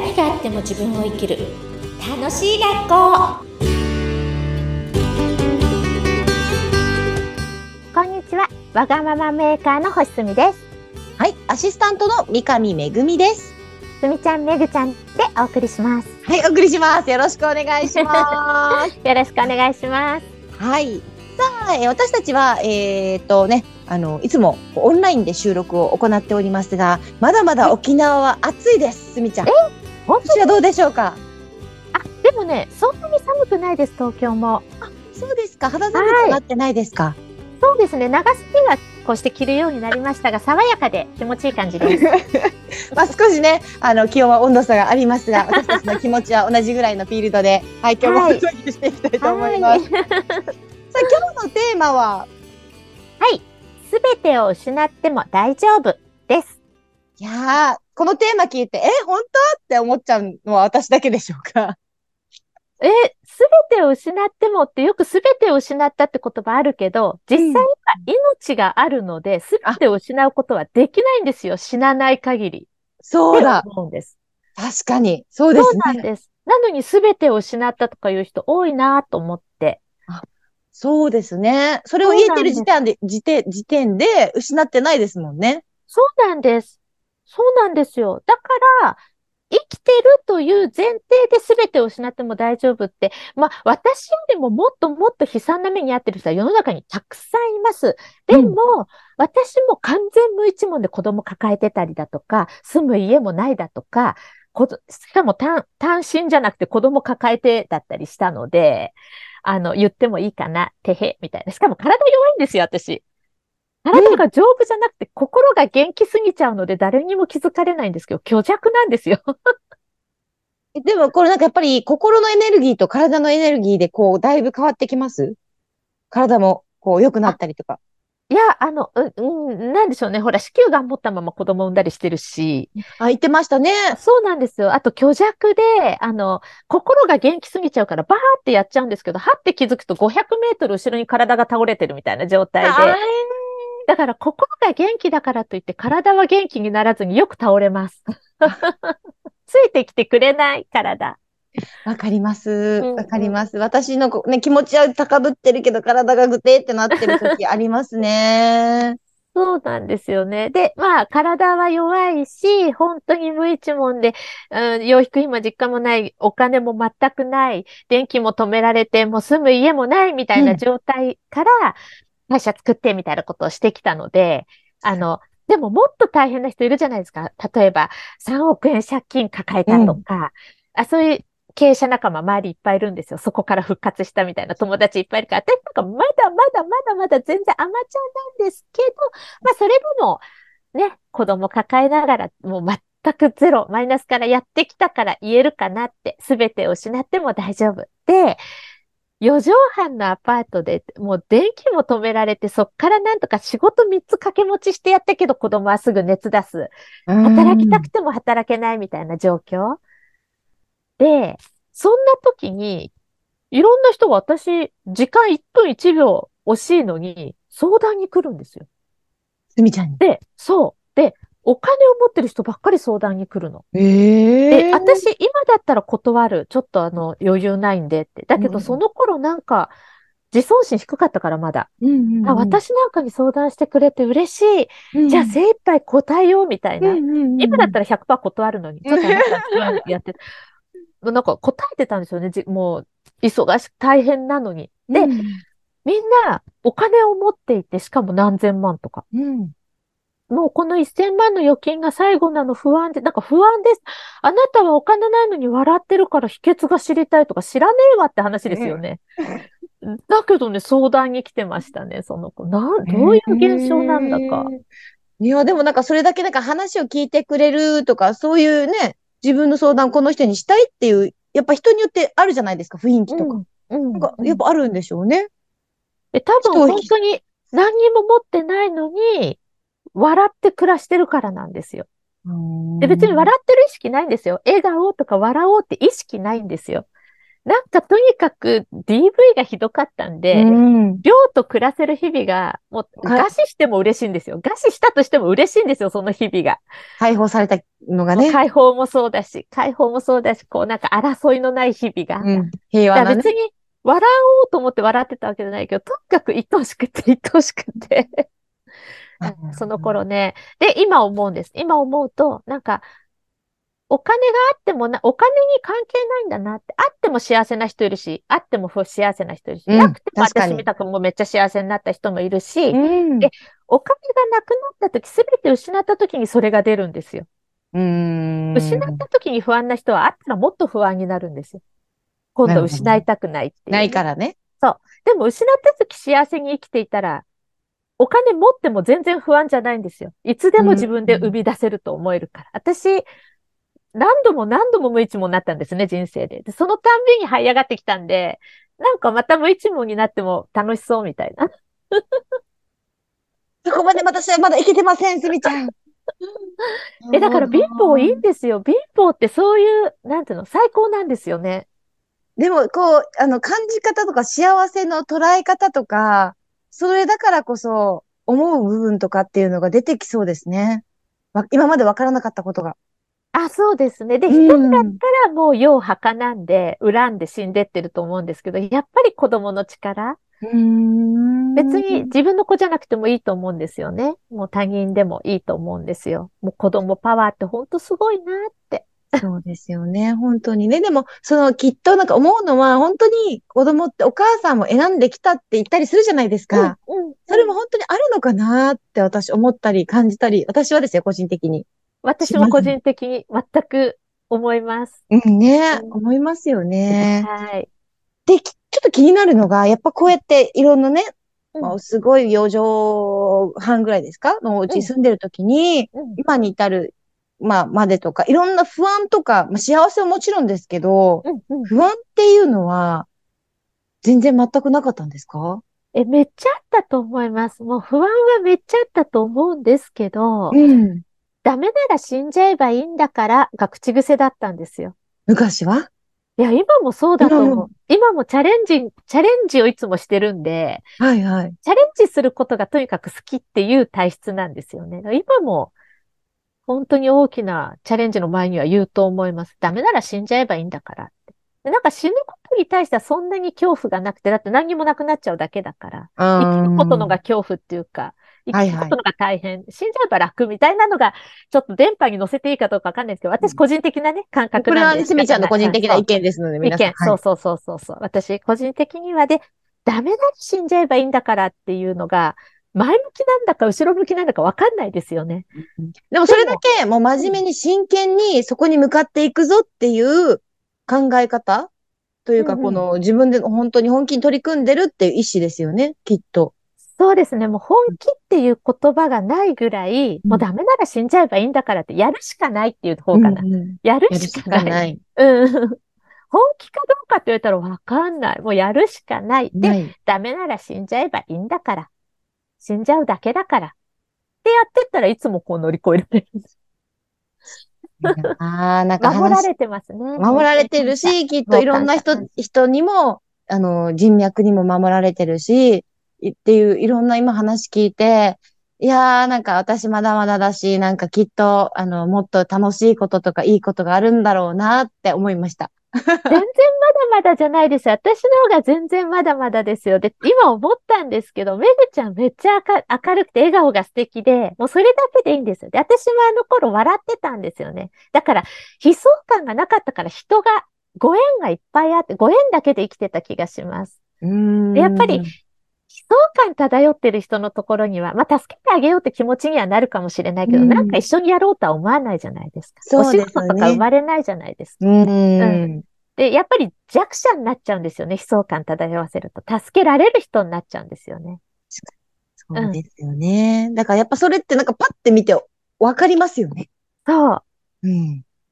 何があっても自分を生きる楽しい学校。こんにちは、わがままメーカーの星澄です。はい、アシスタントの三上めぐみです。すみちゃんめぐちゃんでお送りします。はい、お送りします。よろしくお願いしますよろしくお願いします。はい、さあ私たちはいつもオンラインで収録を行っておりますが、まだまだ沖縄は暑いです、すみちゃん。こちらどうでしょうか？あ、でもね、そんなに寒くないです、東京も。あ、そうですか、肌寒くなってないですか？はい、そうですね、長袖はこうして着るようになりましたが、爽やかで気持ちいい感じです。まあ少しね、気温は温度差がありますが、私たちの気持ちは同じぐらいのフィールドで、はい、今日もお届けしていきたいと思います。はい、さあ、今日のテーマは？はい。すべてを失っても大丈夫です。いやー、このテーマ聞いて、本当？って思っちゃうのは私だけでしょうか？すべてを失ってもってよくすべてを失ったって言葉あるけど、実際には命があるので、すべてを失うことはできないんですよ。死なない限り。そうだ。思うんです。確かに。そうですね。そうなんです。なのにすべてを失ったとかいう人多いなと思って。そうですね。それを言えてる時点で失ってないですもんね。そうなんです。そうなんですよ。だから、生きてるという前提で全てを失っても大丈夫って、まあ、私よりももっともっと悲惨な目に遭ってる人は世の中にたくさんいます。でも、私も完全無一文で子供抱えてたりだとか、住む家もないだとか、しかも単身じゃなくて子供抱えてだったりしたので、言ってもいいかな、てへ、みたいな。しかも体弱いんですよ、私。体が丈夫じゃなくて、心が元気すぎちゃうので、誰にも気づかれないんですけど、虚弱なんですよ。でも、これなんかやっぱり、心のエネルギーと体のエネルギーで、こう、だいぶ変わってきます？体も、こう、良くなったりとか。いや、なんでしょうね。ほら、子宮がん持ったまま子供産んだりしてるし。あ、言ってましたね。そうなんですよ。あと、虚弱で、心が元気すぎちゃうから、バーってやっちゃうんですけど、はって気づくと500メートル後ろに体が倒れてるみたいな状態で。だから、心が元気だからといって、体は元気にならずによく倒れます。ついてきてくれない、体。わかります。わかります。私の、ね、気持ちは高ぶってるけど、体がぐてーってなってる時ありますね。そうなんですよね。で、まあ、体は弱いし、本当に無一文で、養育費も実家もない、お金も全くない、電気も止められて、もう住む家もないみたいな状態から、会社作ってみたいなことをしてきたので、でももっと大変な人いるじゃないですか。例えば、3億円借金抱えたとか、そういう、経営者仲間周りいっぱいいるんですよ。そこから復活したみたいな友達いっぱいいるから、私なんかまだ全然甘ちゃんなんですけど、まあそれでもね、子供抱えながらもう全くゼロ、マイナスからやってきたから言えるかなって、すべてを失っても大丈夫。で、4畳半のアパートでもう電気も止められて、そっからなんとか仕事3つ掛け持ちしてやったけど子供はすぐ熱出す。働きたくても働けないみたいな状況。で、そんな時に、いろんな人が私、時間1分1秒惜しいのに、相談に来るんですよ。すみちゃんに。で、そう。で、お金を持ってる人ばっかり相談に来るの。で、私、今だったら断る。ちょっと余裕ないんでって。だけど、その頃なんか、自尊心低かったからまだ、あ。私なんかに相談してくれて嬉しい。じゃあ精一杯答えようみたいな。今だったら 100% 断るのに。ちょっとなんかやってなんか答えてたんですよね。もう、忙しく、大変なのに。で、みんなお金を持っていて、しかも何千万とか。もうこの1000万の預金が最後なの不安で、なんか不安です。あなたはお金ないのに笑ってるから秘訣が知りたいとか知らねえわって話ですよね。だけどね、相談に来てましたね、その子。どういう現象なんだか。いや、でもなんかそれだけなんか話を聞いてくれるとか、そういうね、自分の相談この人にしたいっていう、やっぱ人によってあるじゃないですか、雰囲気とか。なんかやっぱあるんでしょうね。多分本当に何にも持ってないのに、笑って暮らしてるからなんですよ。で、別に笑ってる意識ないんですよ。笑顔とか笑おうって意識ないんですよ。なんかとにかく DV がひどかったんで、うん、寮と暮らせる日々が、もう餓死しても嬉しいんですよ。餓死したとしても嬉しいんですよ、その日々が。解放されたのがね。解放もそうだし、こうなんか争いのない日々が。うん、平和なね。別に笑おうと思って笑ってたわけじゃないけど、とにかく愛おしくて。その頃ね。で、今思うんです。今思うと、なんか、お金があってもお金に関係ないんだなって。あっても幸せな人いるし、あっても不幸せな人いるし、なくても私みたくもめっちゃ幸せになった人もいるし、うん、で、お金がなくなった時、すべて失った時にそれが出るんですよ。失った時に不安な人はあったらもっと不安になるんですよ。今度失いたくないっていう、ないからね。そう。でも失った時幸せに生きていたら、お金持っても全然不安じゃないんですよ。いつでも自分で生み出せると思えるから。私、何度も無一文になったんですね、人生で。で、そのたんびに這い上がってきたんで、なんかまた無一文になっても楽しそうみたいな。そこまで私はまだ生きてません、すみちゃん。だから貧乏いいんですよ。貧乏ってそういう、なんていうの、最高なんですよね。でも、こう、感じ方とか幸せの捉え方とか、それだからこそ思う部分とかっていうのが出てきそうですね。今までわからなかったことが。あ、そうですね。で、一人だったらもう要儚んで、恨んで死んでってると思うんですけど、やっぱり子供の力。別に自分の子じゃなくてもいいと思うんですよね。もう他人でもいいと思うんですよ。もう子供パワーって本当すごいなって。そうですよね。本当にね。でも、きっとなんか思うのは、本当に子供ってお母さんも選んできたって言ったりするじゃないですか。それも本当にあるのかなって私思ったり感じたり、私はですよ、個人的に。私も個人的に全く思います。うんね、思いますよね。はい。で、ちょっと気になるのが、やっぱこうやっていろんなね、すごい4畳半ぐらいですかのお家住んでる時に、今に至るまでとか、いろんな不安とか、幸せはもちろんですけど、不安っていうのは、全然全くなかったんですか？めっちゃあったと思います。もう不安はめっちゃあったと思うんですけど、ダメなら死んじゃえばいいんだからが口癖だったんですよ。昔は？いや、今もそうだと思う。今もチャレンジをいつもしてるんで、はいはい。チャレンジすることがとにかく好きっていう体質なんですよね。今も、本当に大きなチャレンジの前には言うと思います。ダメなら死んじゃえばいいんだからって。なんか死ぬことに対してはそんなに恐怖がなくて、だって何にもなくなっちゃうだけだから。生きることのが恐怖っていうか、生きることのが大変、はいはい、死んじゃえば楽みたいなのが、ちょっと電波に乗せていいかどうかわかんないですけど、私個人的なね、感覚なんです。これはすみちゃんの個人的な意見ですので、皆さん。そうそう。私個人的にはで、ダメなら死んじゃえばいいんだからっていうのが、前向きなんだか後ろ向きなんだか分かんないですよね。でもそれだけもう真面目に真剣にそこに向かっていくぞっていう考え方というか、この自分で本当に本気に取り組んでるっていう意思ですよね、きっと。そうですね。もう本気っていう言葉がないぐらい、もうダメなら死んじゃえばいいんだからってやるしかないっていう方かな。やるしかない。本気かどうかって言われたら分かんない。もうやるしかない。で、ダメなら死んじゃえばいいんだから。死んじゃうだけだから。ってやってったらいつもこう乗り越えられる。なんか守られてますね。守られてるし、きっといろんな人にも、人脈にも守られてるし、っていういろんな今話聞いて、いやーなんか私まだまだだし、なんかきっと、もっと楽しいこととかいいことがあるんだろうなって思いました。全然まだまだじゃないです。私の方が全然まだまだですよ。で、今思ったんですけど、めぐちゃんめっちゃ明るくて笑顔が素敵で、もうそれだけでいいんですよ。で、私もあの頃笑ってたんですよね。だから、悲壮感がなかったから人が、ご縁がいっぱいあって、ご縁だけで生きてた気がします。で、やっぱり、悲壮感漂ってる人のところには、助けてあげようって気持ちにはなるかもしれないけど、なんか一緒にやろうとは思わないじゃないですか。そうですね。お仕事とか生まれないじゃないですか。で、やっぱり弱者になっちゃうんですよね。悲壮感漂わせると。助けられる人になっちゃうんですよね。そうですよね。だからやっぱそれってなんかパッて見てわかりますよね。そう。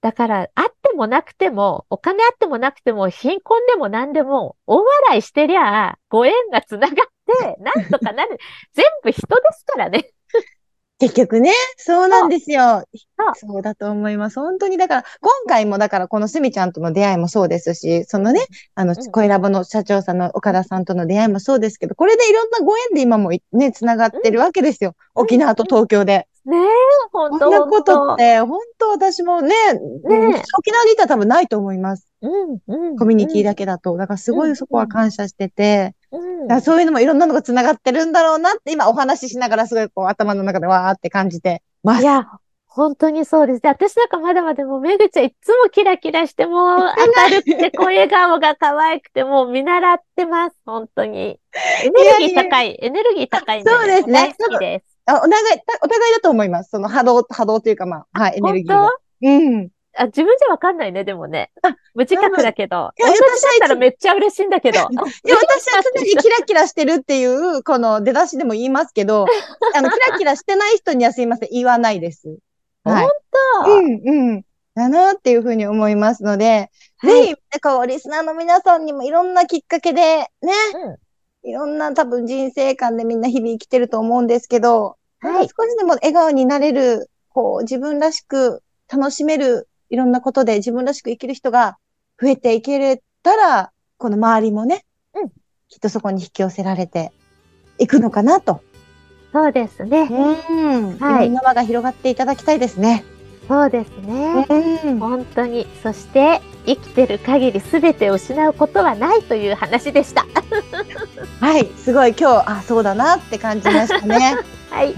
だから、あってもなくても、お金あってもなくても、貧困でも何でも、大笑いしてりゃ、ご縁がつながって、なんとかなる。全部人ですからね。結局ね、そうなんですよ。そうだと思います。本当に、だから、今回も、だから、このすみちゃんとの出会いもそうですし、そのね、恋ラボの社長さんの岡田さんとの出会いもそうですけど、これでいろんなご縁で今もね、つながってるわけですよ。沖縄と東京で。ねえ、本当こんなことって、本当私もね、沖縄にいたら多分ないと思います。コミュニティだけだと。だからすごいそこは感謝してて、そういうのもいろんなのが繋がってるんだろうなって、今お話ししながらすごいこう頭の中でわーって感じてます。いや、本当にそうです。私なんかまだまだもうめぐちゃんいつもキラキラしてもう明るくて笑顔が可愛くてもう見習ってます。本当に。エネルギー高い。そうですね。好きです。お互いだと思います。その波動というか、まあ、はい、エネルギーが。うん。あ、自分じゃわかんないね、でもね。無自覚だけど。私だったらめっちゃ嬉しいんだけど。いや、私は常にキラキラしてるっていう、この出だしでも言いますけど、キラキラしてない人にはすいません、言わないです。はい、本当？うん、うん。だなっていうふうに思いますので、ぜひ、リスナーの皆さんにもいろんなきっかけで、ね。いろんな多分人生観でみんな日々生きてると思うんですけど、はい、少しでも笑顔になれる、こう自分らしく楽しめる、いろんなことで自分らしく生きる人が増えていけれたら、この周りもね、きっとそこに引き寄せられていくのかなと。そうですね。いろんな輪が広がっていただきたいですね。そうですね。本当に。そして、生きてる限り全てを失うことはないという話でした。はい、すごい今日、そうだなって感じましたね。はい。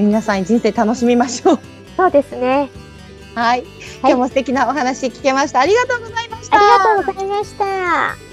皆さん人生楽しみましょう。そうですね。はい。今日も素敵なお話聞けました。ありがとうございました。ありがとうございました。